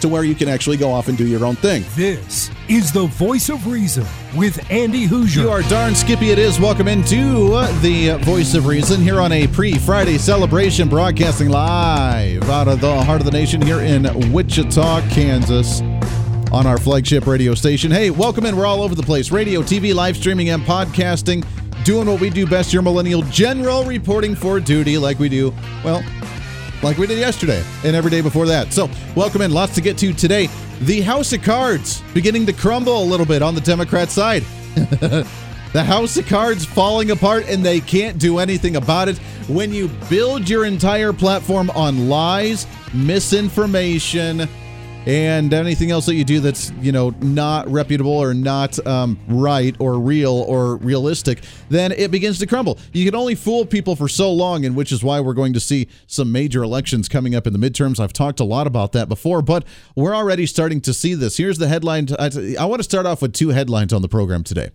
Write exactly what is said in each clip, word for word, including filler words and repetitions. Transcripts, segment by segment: to where you can actually go off and do your own thing. This is The Voice of Reason with Andy Hoosier. You are darn skippy it is. Welcome into The Voice of Reason here on a pre-Friday celebration, broadcasting live out of the heart of the nation here in Wichita, Kansas, on our flagship radio station. Hey, welcome in. We're all over the place. Radio, T V, live streaming, and podcasting. Doing what we do best, your millennial general, reporting for duty like we do, well, like we did yesterday and every day before that. So welcome in. Lots to get to today. The House of Cards beginning to crumble a little bit on the Democrat side. The House of Cards falling apart, and they can't do anything about it. When you build your entire platform on lies, misinformation, and anything else that you do that's, you know, not reputable or not um, right or real or realistic, then it begins to crumble. You can only fool people for so long, and which is why we're going to see some major elections coming up in the midterms. I've talked a lot about that before, but we're already starting to see this. Here's the headline. I want to start off with two headlines on the program today.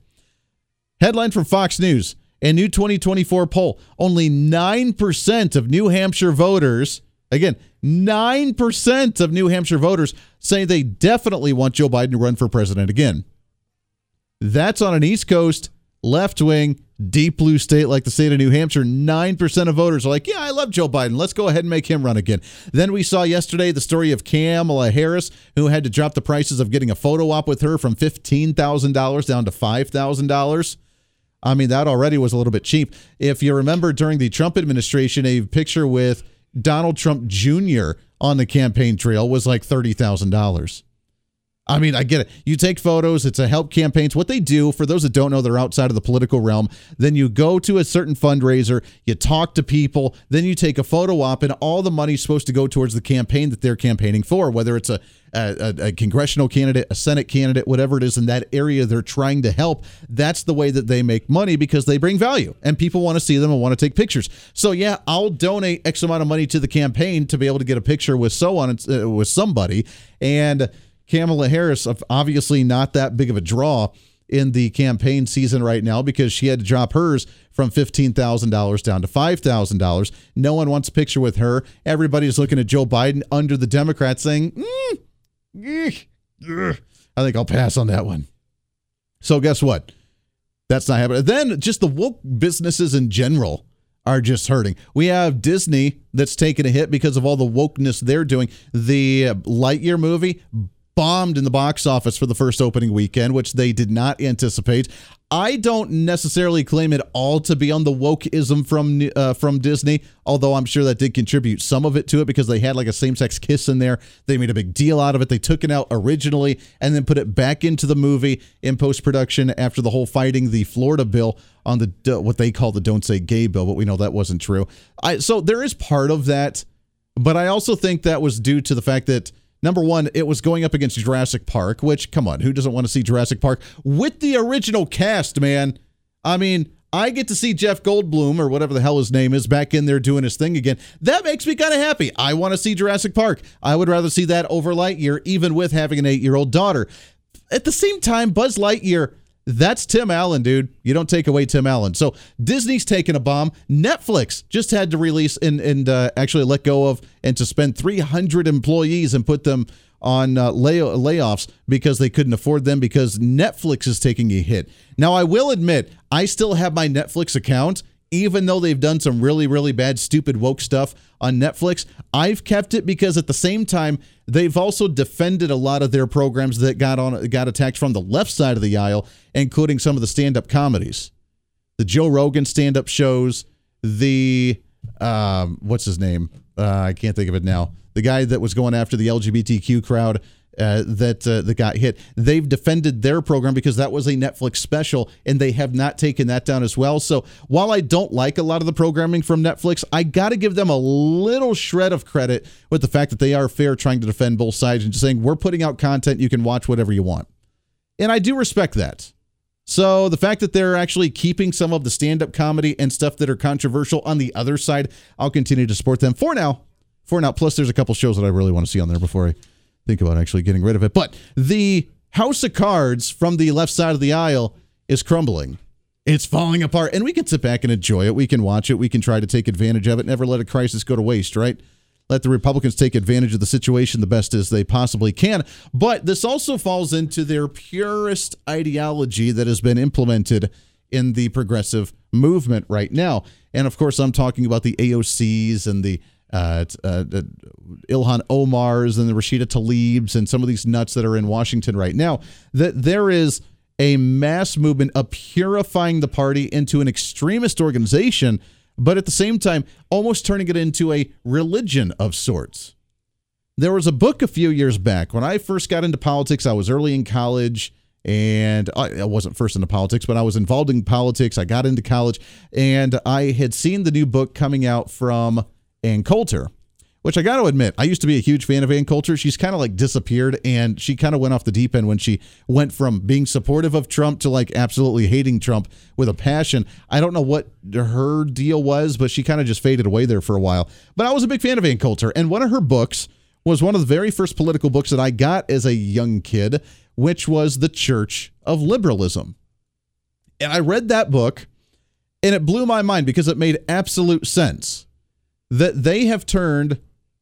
Headline from Fox News, a new twenty twenty-four poll. Only nine percent of New Hampshire voters, again, nine percent of New Hampshire voters say they definitely want Joe Biden to run for president again. That's on an East Coast, left-wing, deep blue state like the state of New Hampshire. nine percent of voters are like, yeah, I love Joe Biden. Let's go ahead and make him run again. Then we saw yesterday the story of Kamala Harris, who had to drop the prices of getting a photo op with her from fifteen thousand dollars down to five thousand dollars. I mean, that already was a little bit cheap. If you remember, during the Trump administration, a picture with Donald Trump Junior on the campaign trail was like thirty thousand dollars. I mean, I get it. You take photos. It's a help campaigns. What they do, for those that don't know, they're outside of the political realm. Then you go to a certain fundraiser. You talk to people. Then you take a photo op, and all the money is supposed to go towards the campaign that they're campaigning for, whether it's a, a, a congressional candidate, a Senate candidate, whatever it is in that area they're trying to help. That's the way that they make money, because they bring value, and people want to see them and want to take pictures. So, yeah, I'll donate X amount of money to the campaign to be able to get a picture with so on uh, with somebody. And Kamala Harris, obviously not that big of a draw in the campaign season right now, because she had to drop hers from fifteen thousand dollars down to five thousand dollars. No one wants a picture with her. Everybody's looking at Joe Biden under the Democrats saying, mm, eh, eh, I think I'll pass on that one. So guess what? That's not happening. Then just the woke businesses in general are just hurting. We have Disney that's taking a hit because of all the wokeness they're doing. The Lightyear movie bombed in the box office for the first opening weekend, which they did not anticipate. I don't necessarily claim it all to be on the wokeism from uh, from Disney, although I'm sure that did contribute some of it to it, because they had like a same-sex kiss in there. They made a big deal out of it. They took it out originally and then put it back into the movie in post-production after the whole fighting the Florida bill on the uh, what they call the Don't Say Gay bill, but we know that wasn't true. I, so there is part of that, but I also think that was due to the fact that, number one, it was going up against Jurassic Park, which, come on, who doesn't want to see Jurassic Park with the original cast, man? I mean, I get to see Jeff Goldblum, or whatever the hell his name is, back in there doing his thing again. That makes me kind of happy. I want to see Jurassic Park. I would rather see that over Lightyear, even with having an eight-year-old daughter. At the same time, Buzz Lightyear, that's Tim Allen, dude. You don't take away Tim Allen. So Disney's taking a bomb. Netflix just had to release and, and uh, actually let go of and suspend three hundred employees and put them on uh, lay- layoffs because they couldn't afford them, because Netflix is taking a hit. Now, I will admit, I still have my Netflix account, even though they've done some really, really bad, stupid woke stuff on Netflix. I've kept it because at the same time, they've also defended a lot of their programs that got on got attacked from the left side of the aisle, including some of the stand-up comedies, the Joe Rogan stand-up shows, the um, what's his name? Uh, I can't think of it now. The guy that was going after the L G B T Q crowd uh, that uh, that got hit. They've defended their program because that was a Netflix special, and they have not taken that down as well. So while I don't like a lot of the programming from Netflix, I got to give them a little shred of credit with the fact that they are fair, trying to defend both sides and just saying, we're putting out content. You can watch whatever you want. And I do respect that. So the fact that they're actually keeping some of the stand-up comedy and stuff that are controversial on the other side, I'll continue to support them for now. For now. Plus, there's a couple shows that I really want to see on there before I think about actually getting rid of it. But the house of cards from the left side of the aisle is crumbling. It's falling apart. And we can sit back and enjoy it. We can watch it. We can try to take advantage of it. Never let a crisis go to waste, right? Let the Republicans take advantage of the situation the best as they possibly can. But this also falls into their purist ideology that has been implemented in the progressive movement right now. And, of course, I'm talking about the A O Cs and the uh, uh, the Ilhan Omars and the Rashida Tlaibs and some of these nuts that are in Washington right now, that there is a mass movement of purifying the party into an extremist organization, but at the same time, almost turning it into a religion of sorts. There was a book a few years back. When I first got into politics, I was early in college, and I wasn't first into politics, but I was involved in politics. I got into college, and I had seen the new book coming out from Ann Coulter, which I got to admit, I used to be a huge fan of Ann Coulter. She's kind of like disappeared, and she kind of went off the deep end when she went from being supportive of Trump to like absolutely hating Trump with a passion. I don't know what her deal was, but she kind of just faded away there for a while. But I was a big fan of Ann Coulter, and one of her books was one of the very first political books that I got as a young kid, which was The Church of Liberalism. And I read that book, and it blew my mind because it made absolute sense that they have turned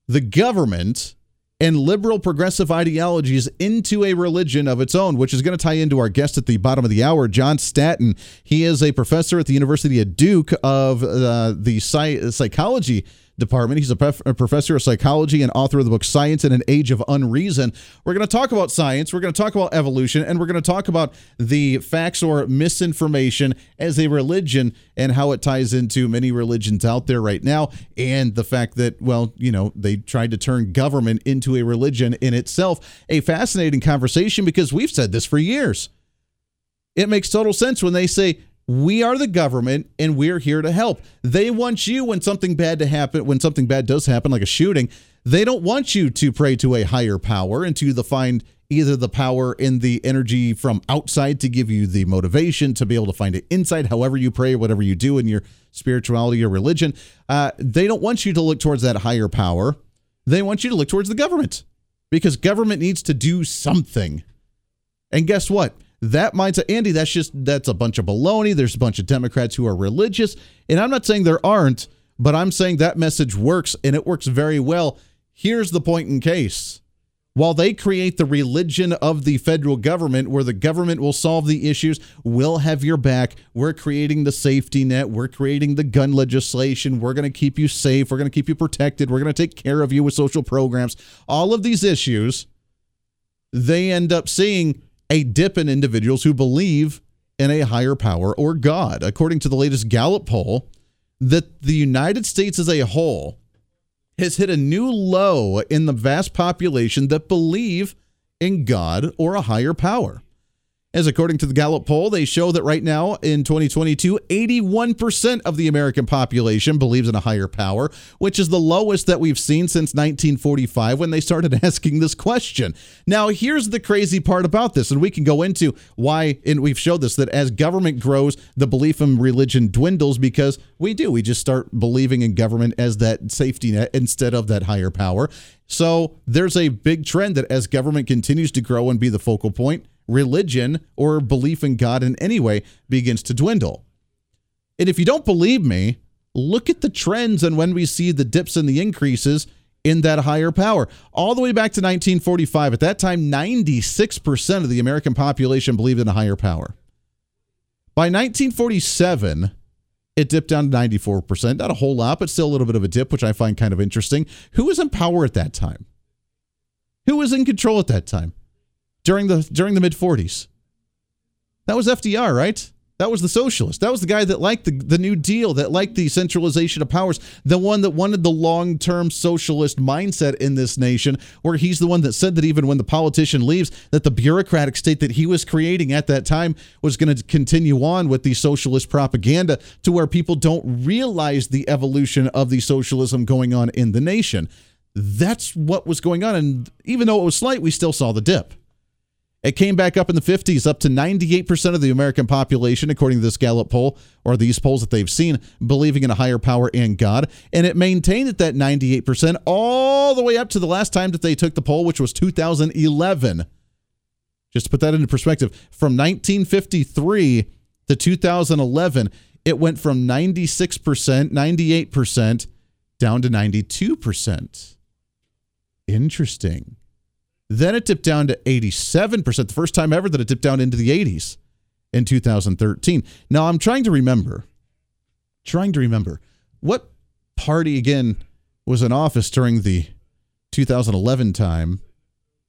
the government and liberal progressive ideologies into a religion of its own, which is going to tie into our guest at the bottom of the hour, John Staddon. He is a professor at the University of Duke of uh, the Psy- psychology department. He's a, prof- a professor of psychology and author of the book Science in an Age of Unreason. We're going to talk about science, we're going to talk about evolution, and we're going to talk about the facts or misinformation as a religion and how it ties into many religions out there right now, and the fact that, well, you know, they tried to turn government into a religion in itself. A fascinating conversation, because we've said this for years. It makes total sense when they say, we are the government, and we're here to help. They want you, when something bad to happen, when something bad does happen, like a shooting, they don't want you to pray to a higher power and to the find either the power in the energy from outside to give you the motivation to be able to find it inside, however you pray, whatever you do in your spirituality or religion. Uh, they don't want you to look towards that higher power. They want you to look towards the government, because government needs to do something. And guess what? That mindset, Andy, that's just, that's a bunch of baloney. There's a bunch of Democrats who are religious. And I'm not saying there aren't, but I'm saying that message works, and it works very well. Here's the point in case. While they create the religion of the federal government, where the government will solve the issues, we'll have your back. We're creating the safety net. We're creating the gun legislation. We're going to keep you safe. We're going to keep you protected. We're going to take care of you with social programs. All of these issues, they end up seeing a dip in individuals who believe in a higher power or God. According to the latest Gallup poll, that the United States as a whole has hit a new low in the vast population that believe in God or a higher power. As according to the Gallup poll, they show that right now in twenty twenty-two, eighty-one percent of the American population believes in a higher power, which is the lowest that we've seen since nineteen forty-five when they started asking this question. Now, here's the crazy part about this, and we can go into why, and we've showed this, that as government grows, the belief in religion dwindles, because we do. We just start believing in government as that safety net instead of that higher power. So there's a big trend that as government continues to grow and be the focal point, religion or belief in God in any way begins to dwindle. And if you don't believe me, look at the trends and when we see the dips and the increases in that higher power. All the way back to nineteen forty-five, at that time, ninety-six percent of the American population believed in a higher power. By nineteen forty-seven, it dipped down to ninety-four percent. Not a whole lot, but still a little bit of a dip, which I find kind of interesting. Who was in power at that time? Who was in control at that time? During the during the mid-forties. That was F D R, right? That was the socialist. That was the guy that liked the, the New Deal, that liked the centralization of powers, the one that wanted the long-term socialist mindset in this nation, where he's the one that said that even when the politician leaves, that the bureaucratic state that he was creating at that time was going to continue on with the socialist propaganda, to where people don't realize the evolution of the socialism going on in the nation. That's what was going on, and even though it was slight, we still saw the dip. It came back up in the fifties, up to ninety-eight percent of the American population, according to this Gallup poll, or these polls that they've seen, believing in a higher power and God. And it maintained at that ninety-eight percent all the way up to the last time that they took the poll, which was two thousand eleven. Just to put that into perspective, from nineteen fifty-three to two thousand eleven, it went from ninety-six percent, ninety-eight percent, down to ninety-two percent. Interesting. Then it dipped down to eighty-seven percent, the first time ever that it dipped down into the eighties in two thousand thirteen. Now, I'm trying to remember, trying to remember, what party, again, was in office during the two thousand eleven time,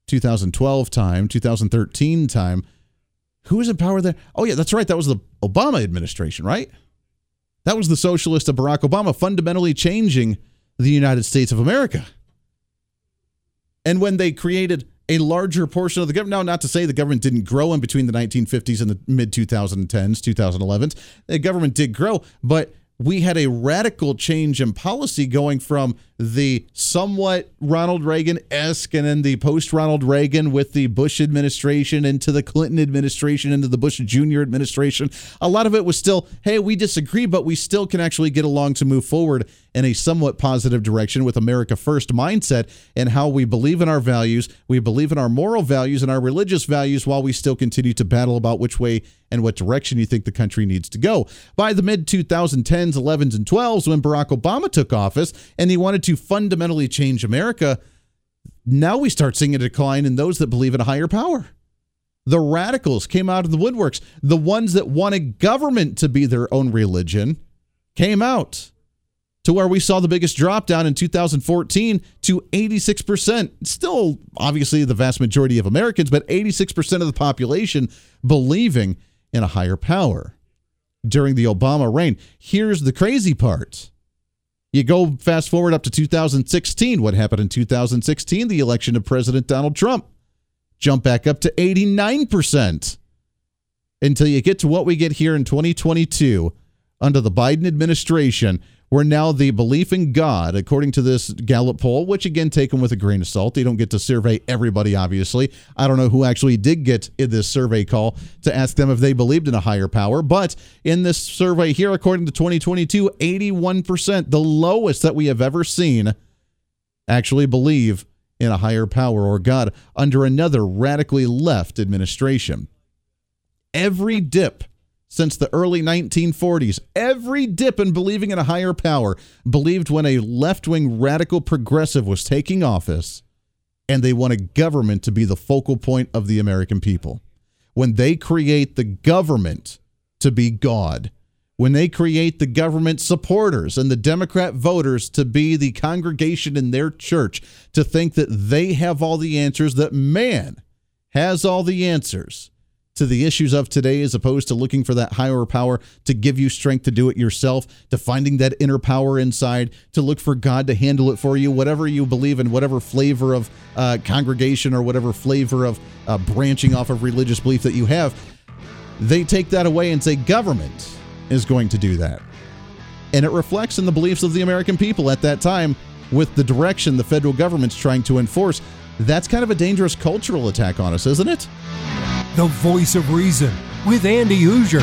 two thousand twelve time, two thousand thirteen time? Who was in power there? Oh, yeah, that's right. That was the Obama administration, right? That was the socialist of Barack Obama fundamentally changing the United States of America. And when they created a larger portion of the government, now not to say the government didn't grow in between the nineteen fifties and the mid-twenty tens, twenty elevens, the government did grow, but we had a radical change in policy going from the somewhat Ronald Reagan-esque and then the post-Ronald Reagan with the Bush administration into the Clinton administration, into the Bush Junior administration. A lot of it was still, hey, we disagree, but we still can actually get along to move forward in a somewhat positive direction with America First mindset and how we believe in our values, we believe in our moral values and our religious values while we still continue to battle about which way and what direction you think the country needs to go. By the mid-twenty tens, elevens, and twelves, when Barack Obama took office and he wanted to fundamentally change America, now we start seeing a decline in those that believe in a higher power. The radicals came out of the woodworks. The ones that wanted government to be their own religion came out, to where we saw the biggest drop down in two thousand fourteen to eighty-six percent. Still, obviously, the vast majority of Americans, but eighty-six percent of the population believing in a higher power during the Obama reign. Here's the crazy part. You go fast forward up to two thousand sixteen. What happened in two thousand sixteen? The election of President Donald Trump. Jump back up to eighty-nine percent until you get to what we get here in twenty twenty-two under the Biden administration, where now the belief in God, according to this Gallup poll, which again, taken with a grain of salt, they don't get to survey everybody, obviously. I don't know who actually did get in this survey call to ask them if they believed in a higher power. But in this survey here, according to twenty twenty-two, eighty-one percent, the lowest that we have ever seen, actually believe in a higher power or God under another radically left administration. Every dip since the early nineteen forties, every dip in believing in a higher power, believed when a left-wing radical progressive was taking office and they wanted government to be the focal point of the American people. When they create the government to be God, when they create the government supporters and the Democrat voters to be the congregation in their church, to think that they have all the answers, that man has all the answers to the issues of today, as opposed to looking for that higher power to give you strength to do it yourself, to finding that inner power inside, to look for God to handle it for you, whatever you believe in, whatever flavor of uh, congregation or whatever flavor of uh, branching off of religious belief that you have. They take that away and say government is going to do that. And it reflects in the beliefs of the American people at that time with the direction the federal government's trying to enforce. That's kind of a dangerous cultural attack on us, isn't it? The Voice of Reason with Andy Hoosier.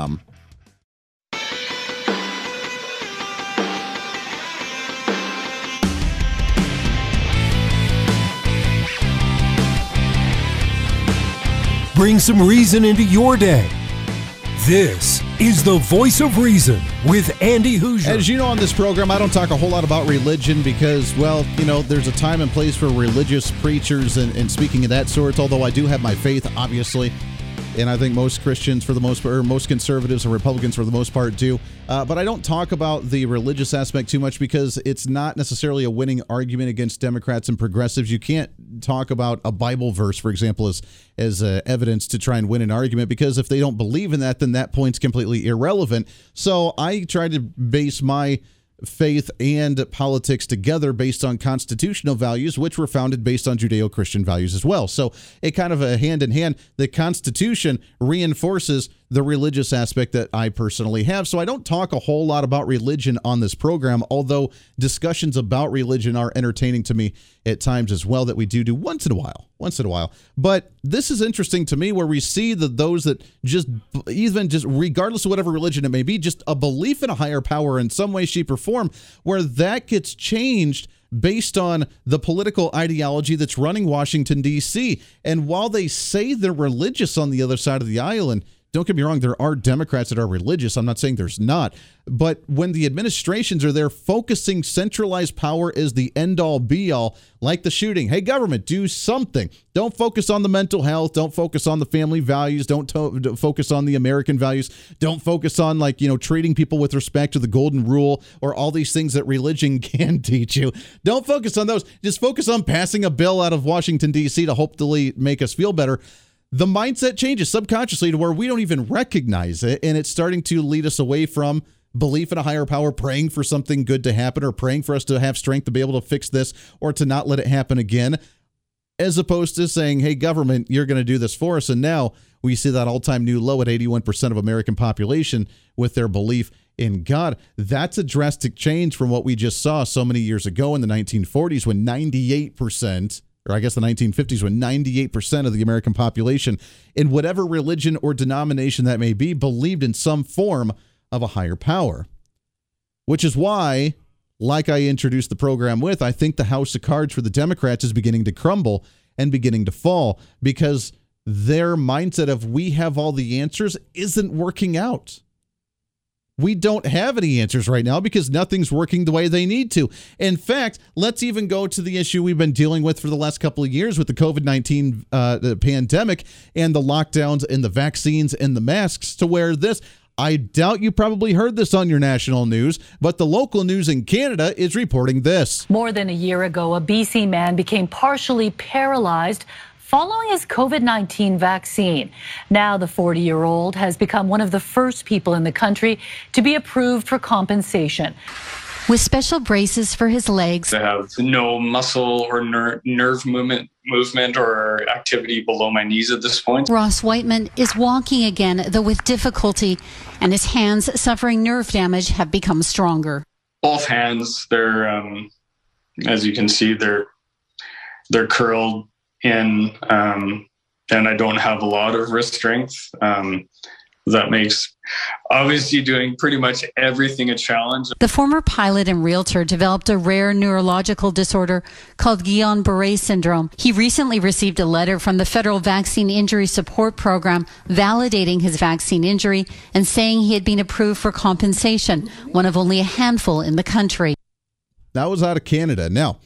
Bring some reason into your day. This is The Voice of Reason with Andy Hoosier. As you know, on this program, I don't talk a whole lot about religion because, well, you know, there's a time and place for religious preachers and, and speaking of that sort, although I do have my faith, obviously. And I think most Christians, for the most part, or most conservatives and Republicans, for the most part, do. Uh, but I don't talk about the religious aspect too much because it's not necessarily a winning argument against Democrats and progressives. You can't talk about a Bible verse, for example, as as uh, evidence to try and win an argument, because if they don't believe in that, then that point's completely irrelevant. So I try to base my faith and politics together based on constitutional values, which were founded based on Judeo-Christian values as well. So it kind of a hand in hand. The Constitution reinforces the religious aspect that I personally have. So I don't talk a whole lot about religion on this program, although discussions about religion are entertaining to me at times as well, that we do do once in a while, once in a while. But this is interesting to me, where we see that those that just, even just regardless of whatever religion it may be, just a belief in a higher power in some way, shape, or form, where that gets changed based on the political ideology that's running Washington, D C. And while they say they're religious on the other side of the aisle, and don't get me wrong, there are Democrats that are religious. I'm not saying there's not. But when the administrations are there focusing centralized power as the end-all, be-all, like the shooting, hey, government, do something. Don't focus on the mental health. Don't focus on the family values. Don't, to- don't focus on the American values. Don't focus on, like, you know, treating people with respect to the golden rule or all these things that religion can teach you. Don't focus on those. Just focus on passing a bill out of Washington, D C to hopefully make us feel better. The mindset changes subconsciously to where we don't even recognize it, and it's starting to lead us away from belief in a higher power, praying for something good to happen, or praying for us to have strength to be able to fix this or to not let it happen again, as opposed to saying, hey, government, you're going to do this for us. And now we see that all-time new low at eighty-one percent of American population with their belief in God. That's a drastic change from what we just saw so many years ago in the nineteen forties when ninety-eight percent, or I guess the nineteen fifties, when ninety-eight percent of the American population, in whatever religion or denomination that may be, believed in some form of a higher power. Which is why, like I introduced the program with, I think the house of cards for the Democrats is beginning to crumble and beginning to fall, because their mindset of we have all the answers isn't working out. We don't have any answers right now because nothing's working the way they need to. In fact, let's even go to the issue we've been dealing with for the last couple of years with the COVID nineteen uh, the pandemic and the lockdowns and the vaccines and the masks, to where this, I doubt you probably heard this on your national news, but the local news in Canada is reporting this. More than a year ago, a B C man became partially paralyzed following his COVID nineteen vaccine. Now the forty-year-old has become one of the first people in the country to be approved for compensation. With special braces for his legs. They have no muscle or ner- nerve movement, movement or activity below my knees at this point. Ross Whiteman is walking again, though with difficulty, and his hands, suffering nerve damage, have become stronger. Both hands, they're, um, as you can see, they're they're curled. In um, and I don't have a lot of wrist strength, um, that makes obviously doing pretty much everything a challenge. The former pilot and realtor developed a rare neurological disorder called Guillain-Barré syndrome. He recently received a letter from the Federal Vaccine Injury Support Program validating his vaccine injury and saying he had been approved for compensation, one of only a handful in the country. That was out of Canada. Now,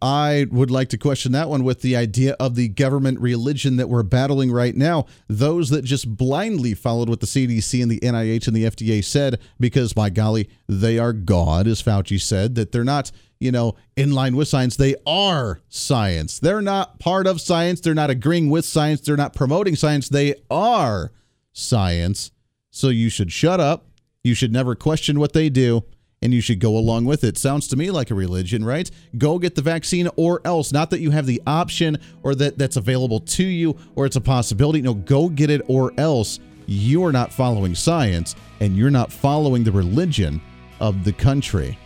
I would like to question that one with the idea of the government religion that we're battling right now. Those that just blindly followed what the C D C and the N I H and the F D A said, because, by golly, they are God, as Fauci said, that they're not, you know, in line with science. They are science. They're not part of science. They're not agreeing with science. They're not promoting science. They are science. So you should shut up. You should never question what they do. And you should go along with it. Sounds to me like a religion, right? Go get the vaccine or else. Not that you have the option or that that's available to you or it's a possibility. No, go get it or else. You are not following science and you're not following the religion of the country.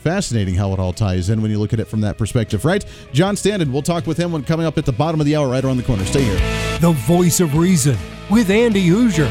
Fascinating how it all ties in when you look at it from that perspective, right? John Staddon, we'll talk with him when coming up at the bottom of the hour, right around the corner. Stay here. The Voice of Reason with Andy Hoosier.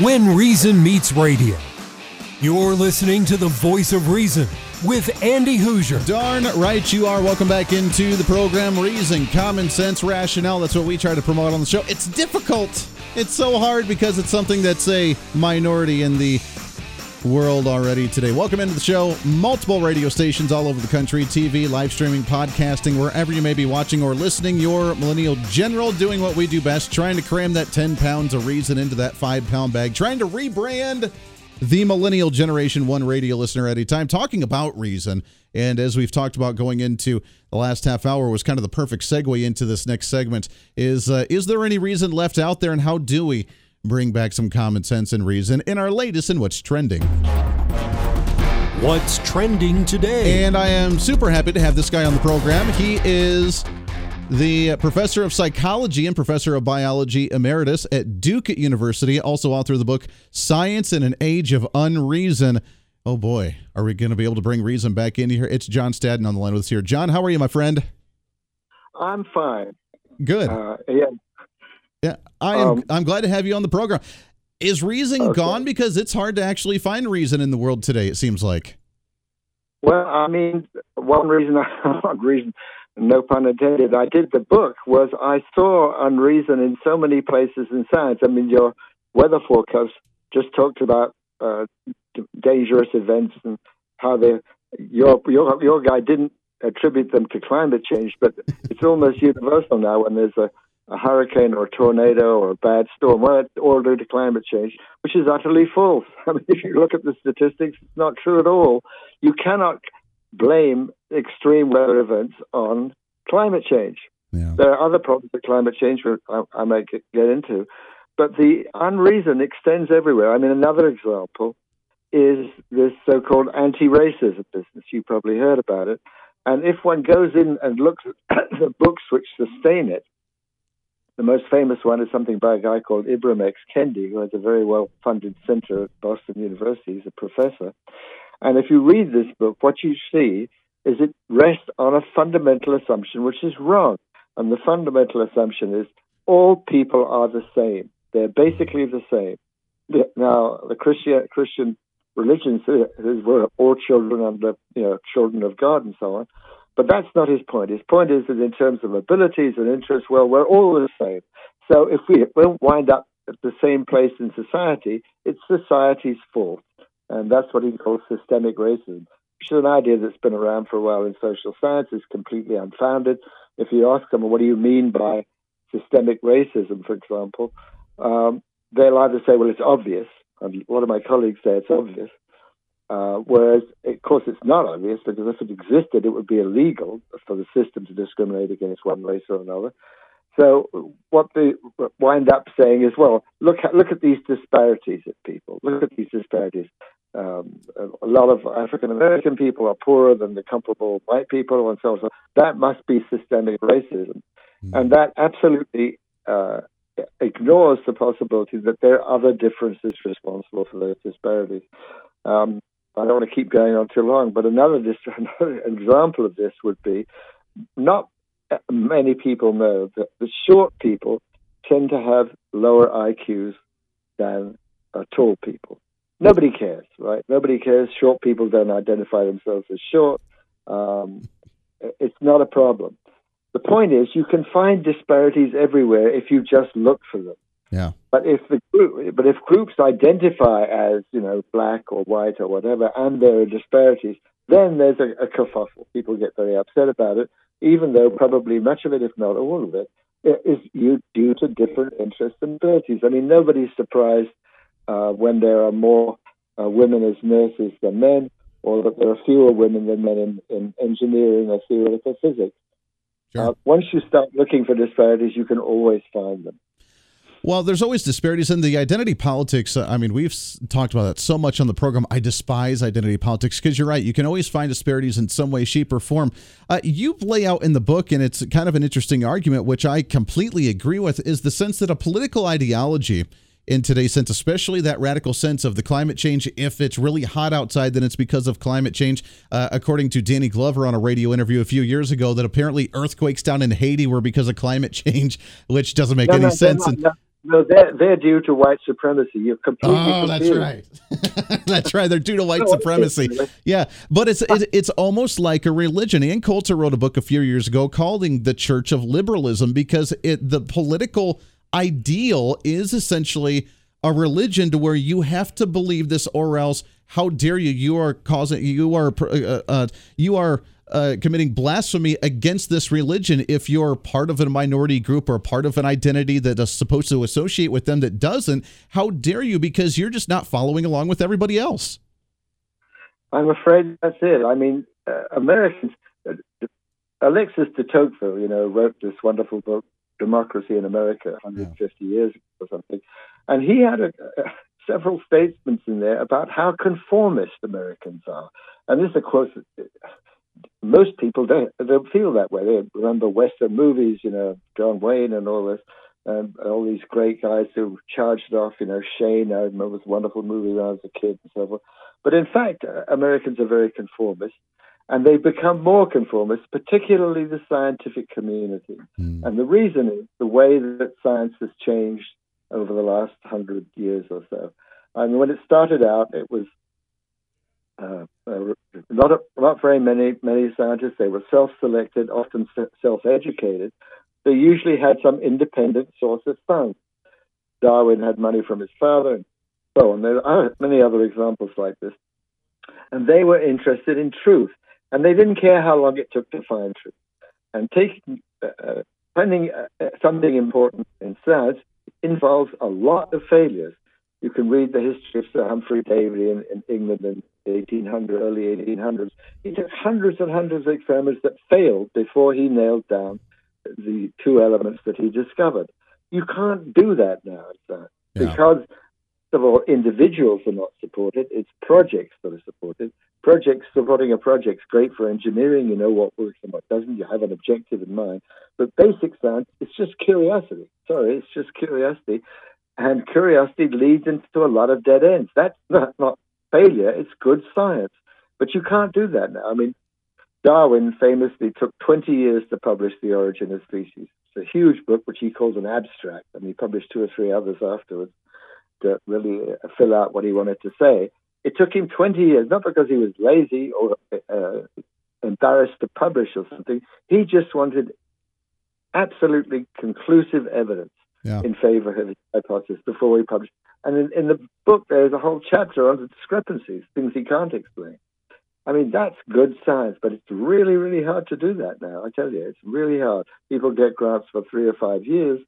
When Reason Meets Radio, you're listening to The Voice of Reason with Andy Hoosier. Darn right you are. Welcome back into the program. Reason, common sense, rationale. That's what we try to promote on the show. It's difficult. It's so hard because it's something that's a minority in the world already today. Welcome into the show. Multiple radio stations all over the country, T V, live streaming, podcasting, wherever you may be watching or listening. Your millennial general doing what we do best, trying to cram that ten pounds of reason into that five pound bag, trying to rebrand the millennial generation one radio listener at a time, talking about reason. And as we've talked about going into the last half hour, was kind of the perfect segue into this next segment is, uh, is there any reason left out there, and how do we bring back some common sense and reason in our latest and what's trending. What's trending today? And I am super happy to have this guy on the program. He is the professor of psychology and professor of biology emeritus at Duke University, also author of the book Science in an Age of Unreason. Oh boy, are we going to be able to bring reason back in here? It's John Staddon on the line with us here. John, how are you, my friend? I'm fine. Good. Uh, yeah. Yeah, I am, um, I'm glad to have you on the program. Is reason okay. gone? Because it's hard to actually find reason in the world today, it seems like. Well, I mean, one reason, one reason, no pun intended, I did the book was I saw unreason in so many places in science. I mean, your weather forecast just talked about uh, dangerous events and how they, your, your, your guy didn't attribute them to climate change, but it's almost universal now when there's a a hurricane or a tornado or a bad storm, well, it's all due to climate change, which is utterly false. I mean, if you look at the statistics, it's not true at all. You cannot blame extreme weather events on climate change. Yeah. There are other problems with climate change I, I may get into, but the unreason extends everywhere. I mean, another example is this so-called anti-racism business. You probably heard about it. And if one goes in and looks at the books which sustain it, the most famous one is something by a guy called Ibram X. Kendi, who has a very well-funded center at Boston University. He's a professor. And if you read this book, what you see is it rests on a fundamental assumption, which is wrong. And the fundamental assumption is all people are the same. They're basically the same. Now, the Christian, Christian religions who were all children and, you know, children of God and so on. But that's not his point. His point is that in terms of abilities and interests, well, we're all the same. So if we we'll wind up at the same place in society, it's society's fault. And that's what he calls systemic racism, which is an idea that's been around for a while in social science. It's completely unfounded. If you ask them, well, what do you mean by systemic racism, for example, um, they'll either say, well, it's obvious. And a lot of my colleagues say it's obvious. Uh, whereas, of course, it's not obvious, because if it existed, it would be illegal for the system to discriminate against one race or another. So what they wind up saying is, well, look look at these disparities of people. Look at these disparities. Um, a lot of African-American people are poorer than the comparable white people and so on. So that must be systemic racism. Mm-hmm. And that absolutely uh, ignores the possibility that there are other differences responsible for those disparities. Um, I don't want to keep going on too long, but another, dist- another example of this would be not many people know that the short people tend to have lower I Qs than uh, tall people. Nobody cares, right? Nobody cares. Short people don't identify themselves as short. Um, it's not a problem. The point is, you can find disparities everywhere if you just look for them. Yeah. But if the group, but if groups identify as, you know, black or white or whatever, and there are disparities, then there's a, a kerfuffle. People get very upset about it, even though probably much of it, if not all of it, is due to different interests and abilities. I mean, nobody's surprised uh, when there are more uh, women as nurses than men, or that there are fewer women than men in, in engineering or theoretical physics. Sure. Uh, once you start looking for disparities, you can always find them. Well, there's always disparities in the identity politics. I mean, we've talked about that so much on the program. I despise identity politics because you're right. You can always find disparities in some way, shape, or form. Uh, you lay out in the book, and it's kind of an interesting argument, which I completely agree with, is the sense that a political ideology in today's sense, especially that radical sense of the climate change, if it's really hot outside, then it's because of climate change. Uh, according to Danny Glover on a radio interview a few years ago, that apparently earthquakes down in Haiti were because of climate change, which doesn't make no, any no, sense. No, no. No, they're, they're due to white supremacy. You're completely Oh, confused. That's right. That's right. They're due to white supremacy. Yeah, but it's it, it's almost like a religion. Ann Coulter wrote a book a few years ago calling The Church of Liberalism, because it the political ideal is essentially a religion to where you have to believe this, or else how dare you? You are causing. You are uh, uh, you are. Uh, committing blasphemy against this religion if you're part of a minority group or part of an identity that is supposed to associate with them that doesn't. How dare you, because you're just not following along with everybody else. I'm afraid that's it. I mean, uh, Americans, uh, Alexis de Tocqueville, you know, wrote this wonderful book, Democracy in America, one hundred fifty yeah. years ago or something. And he had a, uh, several statements in there about how conformist Americans are. And this, of course, most people don't, don't feel that way. They remember Western movies, you know, John Wayne and all this, and all these great guys who charged off, you know, Shane. I remember this wonderful movie when I was a kid and so forth. But in fact, uh, Americans are very conformist, and they become more conformist, particularly the scientific community. Mm. And the reason is the way that science has changed over the last hundred years or so. I mean, when it started out, it was Uh, not, a, not very many many scientists. They were self-selected, often self-educated. They usually had some independent source of funds. Darwin had money from his father, and so on. There are many other examples like this. And they were interested in truth, and they didn't care how long it took to find truth. And taking, uh, finding uh, something important in science involves a lot of failures. You can read the history of Sir Humphrey Davy in, in England in eighteen hundred, early eighteen hundreds. He took hundreds and hundreds of experiments that failed before he nailed down the two elements that he discovered. You can't do that now, sir, yeah. because, first of all, individuals are not supported. It's projects that are supported. Projects, supporting a project is great for engineering. You know what works and what doesn't. You have an objective in mind. But basic science, it's just curiosity. Sorry, it's just curiosity. And curiosity leads into a lot of dead ends. That's not, not failure. It's good science. But you can't do that now. I mean, Darwin famously took twenty years to publish The Origin of Species. It's a huge book, which he calls an abstract. And he published two or three others afterwards to really fill out what he wanted to say. It took him twenty years, not because he was lazy or uh, embarrassed to publish or something. He just wanted absolutely conclusive evidence yeah. in favor of his hypothesis before he published. And in, in the book, there's a whole chapter on the discrepancies, things he can't explain. I mean, that's good science, but it's really, really hard to do that now. I tell you, it's really hard. People get grants for three or five years.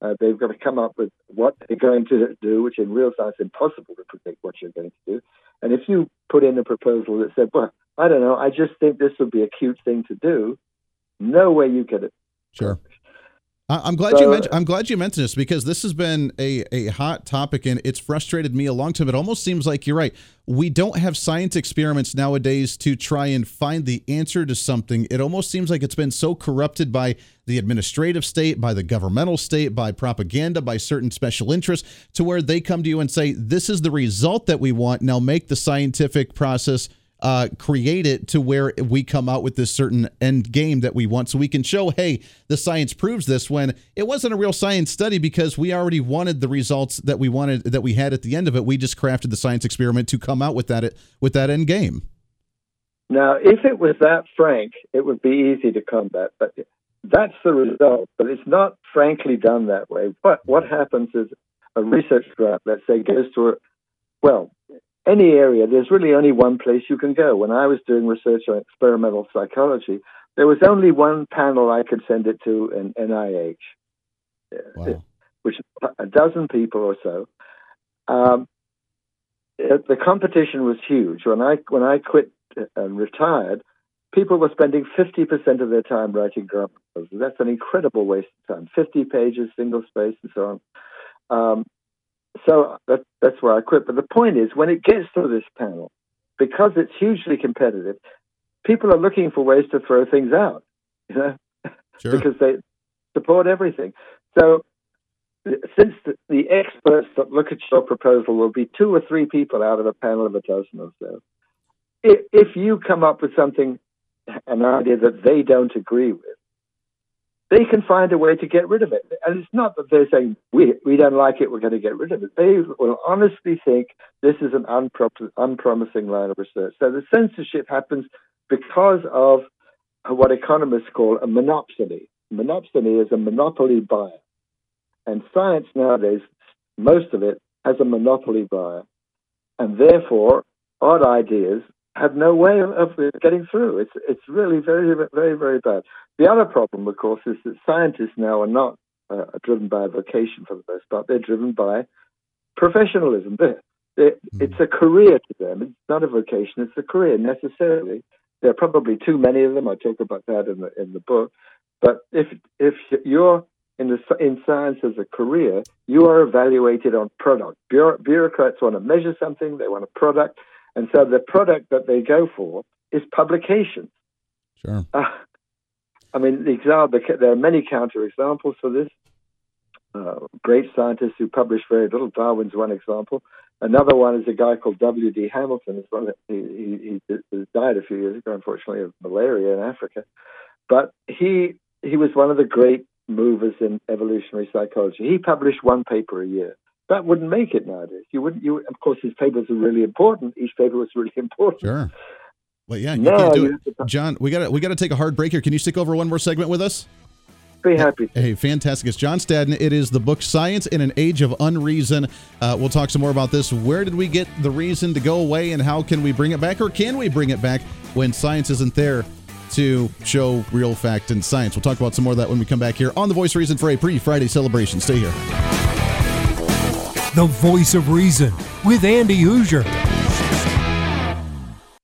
Uh, they've got to come up with what they're going to do, which in real science is impossible to predict what you're going to do. And if you put in a proposal that said, well, I don't know, I just think this would be a cute thing to do, no way you get it. Sure. I'm glad so, you mentioned. I'm glad you mentioned this because this has been a, a hot topic and it's frustrated me a long time. It almost seems like you're right. We don't have science experiments nowadays to try and find the answer to something. It almost seems like it's been so corrupted by the administrative state, by the governmental state, by propaganda, by certain special interests, to where they come to you and say, "This is the result that we want. Now make the scientific process." Uh, create it to where we come out with this certain end game that we want so we can show, hey, the science proves this when it wasn't a real science study because we already wanted the results that we wanted, that we had at the end of it. We just crafted the science experiment to come out with that, with that end game. Now, if it was that frank, it would be easy to combat, but that's the result. But it's not frankly done that way. But what happens is a research grant, let's say, goes to, a, well, any area, there's really only one place you can go. When I was doing research on experimental psychology, there was only one panel I could send it to in N I H, wow. which a dozen people or so. Um, the competition was huge. When I when I quit and retired, people were spending fifty percent of their time writing grant proposals. That's an incredible waste of time. fifty pages, single space, and so on. Um, So that, that's why I quit. But the point is, when it gets to this panel, because it's hugely competitive, people are looking for ways to throw things out, you know, sure. because they support everything. So since the, the experts that look at your proposal will be two or three people out of a panel of a dozen or so, if, if you come up with something, an idea that they don't agree with, they can find a way to get rid of it. And it's not that they're saying, we we don't like it, we're going to get rid of it. They will honestly think this is an unpro- unpromising line of research. So the censorship happens because of what economists call a monopsony. Monopsony is a monopoly buyer. And science nowadays, most of it, has a monopoly buyer. And therefore, odd ideas have no way of getting through. It's it's really very, very, very bad. The other problem, of course, is that scientists now are not uh, driven by a vocation for the most part. They're driven by professionalism. They're, they're, mm-hmm. It's a career to them. It's not a vocation. It's a career, necessarily. There are probably too many of them. I talk about that in the in the book. But if if you're in the in science as a career, you are evaluated on product. Bureau, bureaucrats want to measure something. They want a product. And so the product that they go for is publication. Sure. Uh, I mean, the example, there are many counterexamples for this. Uh, great scientists who publish very little. Darwin's one example. Another one is a guy called W D Hamilton. He, he, he died a few years ago, unfortunately, of malaria in Africa. But he he was one of the great movers in evolutionary psychology. He published one paper a year. That wouldn't make it nowadays. You wouldn't. You of course, his papers are really important. Each paper was really important. Sure. Well, yeah, you no, can't do you it. To... John, we got we got to take a hard break here. Can you stick over one more segment with us? Be happy. Hey, fantastic. It's John Staddon. It is the book Science in an Age of Unreason. Uh, we'll talk some more about this. Where did we get the reason to go away and how can we bring it back, or can we bring it back when science isn't there to show real fact in science? We'll talk about some more of that when we come back here on The Voice of Reason for a pre-Friday celebration. Stay here. The Voice of Reason with Andy Hoosier.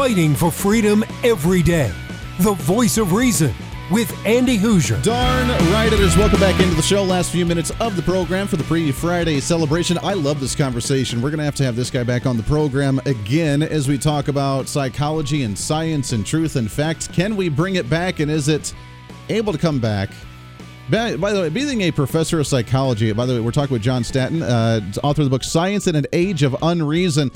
Fighting for freedom every day. The Voice of Reason with Andy Hoosier. Darn right it is. Welcome back into the show. Last few minutes of the program for the pre-Friday celebration. I love this conversation. We're going to have to have this guy back on the program again as we talk about psychology and science and truth and fact. Can we bring it back, and is it able to come back? By, by the way, being a professor of psychology, by the way, we're talking with John Staddon, uh, author of the book Science in an Age of Unreason.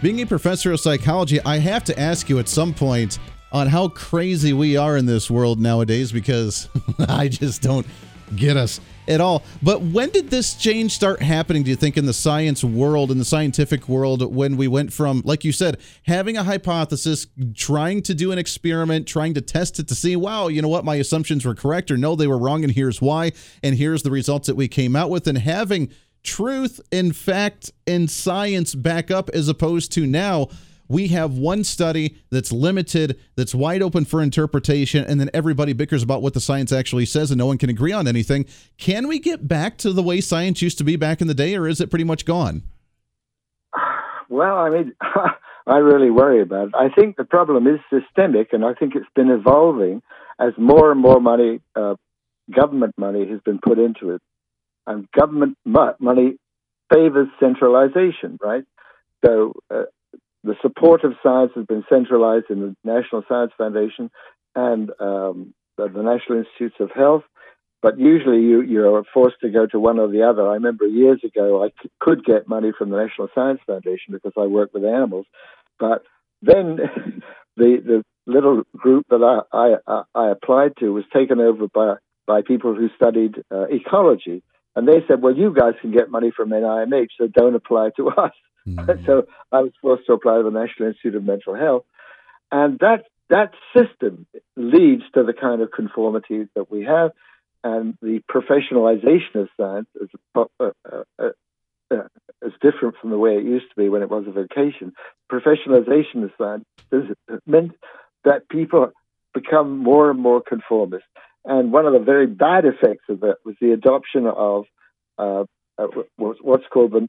Being a professor of psychology, I have to ask you at some point on how crazy we are in this world nowadays, because I just don't get us at all. But when did this change start happening, do you think, in the science world, in the scientific world, when we went from, like you said, having a hypothesis, trying to do an experiment, trying to test it to see, wow, you know what, my assumptions were correct, or no, they were wrong, and here's why, and here's the results that we came out with, and having truth in fact and science back up, as opposed to now we have one study that's limited, that's wide open for interpretation, and then everybody bickers about what the science actually says and no one can agree on anything. Can we get back to the way science used to be back in the day, or is it pretty much gone? Well, I mean, I really worry about it. I think the problem is systemic, and I think it's been evolving as more and more money, uh, government money has been put into it. And government money favors centralization, right? So uh, the support of science has been centralized in the National Science Foundation and um, the National Institutes of Health, but usually you, you're forced to go to one or the other. I remember years ago I c- could get money from the National Science Foundation because I work with animals, but then the the little group that I, I, I applied to was taken over by, by people who studied uh, ecology. And they said, well, you guys can get money from N I M H, so don't apply to us. Mm-hmm. So I was forced to apply to the National Institute of Mental Health. And that that system leads to the kind of conformity that we have, and the professionalization of science is, uh, uh, uh, uh, is different from the way it used to be when it was a vocation. Professionalization of science has meant that people become more and more conformist. And one of the very bad effects of that was the adoption of uh, what's called the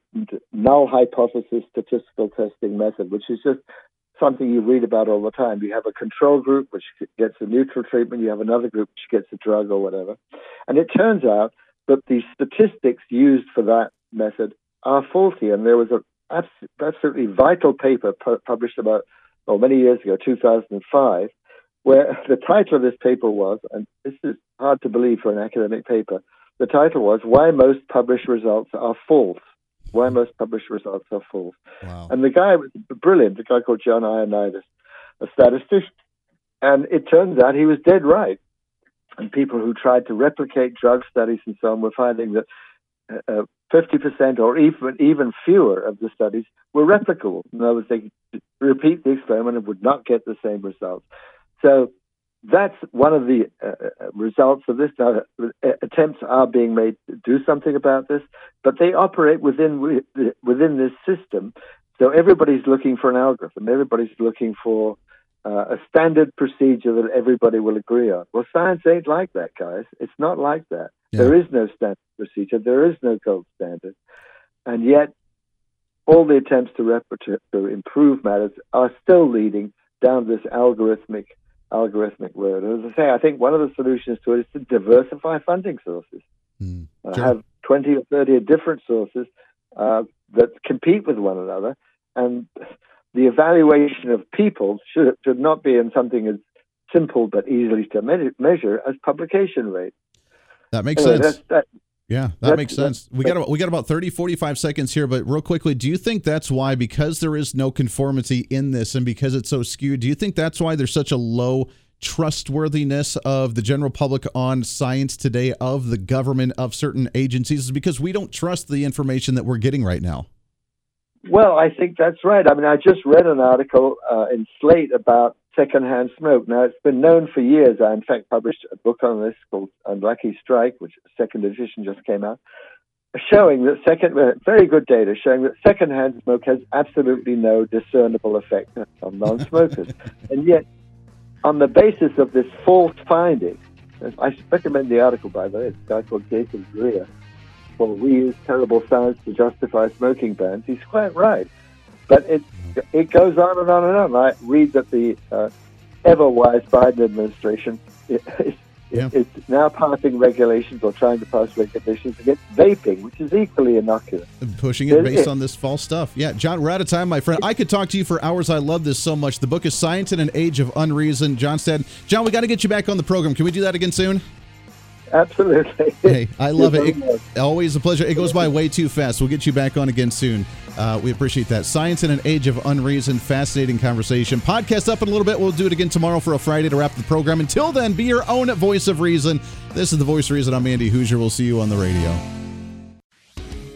null hypothesis statistical testing method, which is just something you read about all the time. You have a control group which gets a neutral treatment. You have another group which gets a drug or whatever. And it turns out that the statistics used for that method are faulty. And there was an absolutely vital paper published about, oh, many years ago, two thousand five, where the title of this paper was, and this is hard to believe for an academic paper, the title was, Why Most Published Results Are False. Why Most Published Results Are False. Wow. And the guy was brilliant, a guy called John Ioannidis, a statistician. And it turns out he was dead right. And people who tried to replicate drug studies and so on were finding that uh, fifty percent or even even fewer of the studies were replicable. In other words, they could repeat the experiment and would not get the same results. So that's one of the uh, results of this. Now, attempts are being made to do something about this, but they operate within within this system. So everybody's looking for an algorithm. Everybody's looking for uh, a standard procedure that everybody will agree on. Well, science ain't like that, guys. It's not like that. Yeah. There is no standard procedure. There is no gold standard. And yet, all the attempts to, rep- to improve matters are still leading down this algorithmic algorithmic road. And as I say, I think one of the solutions to it is to diversify funding sources. Mm. Uh, sure. Have twenty or thirty different sources uh, that compete with one another. And the evaluation of people should, should not be in something as simple but easily to me- measure as publication rate. That makes anyway, sense. That's, that, Yeah, that makes sense. We got we got about thirty, forty-five seconds here, but real quickly, do you think that's why, because there is no conformity in this and because it's so skewed, do you think that's why there's such a low trustworthiness of the general public on science today, of the government, of certain agencies, is because we don't trust the information that we're getting right now? Well, I think that's right. I mean, I just read an article uh, in Slate about secondhand smoke. Now, it's been known for years. I, in fact, published a book on this called Unlucky Strike, which second edition just came out, showing that second, uh, very good data, showing that secondhand smoke has absolutely no discernible effect on non-smokers. And yet, on the basis of this false finding, I recommend the article, by the way, it's a guy called Jason Greer, called We Use Terrible Science to Justify Smoking Bans. He's quite right. But it it goes on and on and on. I read that the uh, ever-wise Biden administration is, is, yeah. is now passing regulations or trying to pass regulations against vaping, which is equally innocuous. I'm pushing it based it? on this false stuff. Yeah, John, we're out of time, my friend. I could talk to you for hours. I love this so much. The book is Science in an Age of Unreason. John Staddon. John, we got to get you back on the program. Can we do that again soon? Absolutely. Hey, I love it. it. Always a pleasure. It goes by way too fast. We'll get you back on again soon. Uh, we appreciate that. Science in an Age of Unreason. Fascinating conversation. Podcast up in a little bit. We'll do it again tomorrow for a Friday to wrap the program. Until then, be your own voice of reason. This is The Voice of Reason. I'm Andy Hoosier. We'll see you on the radio.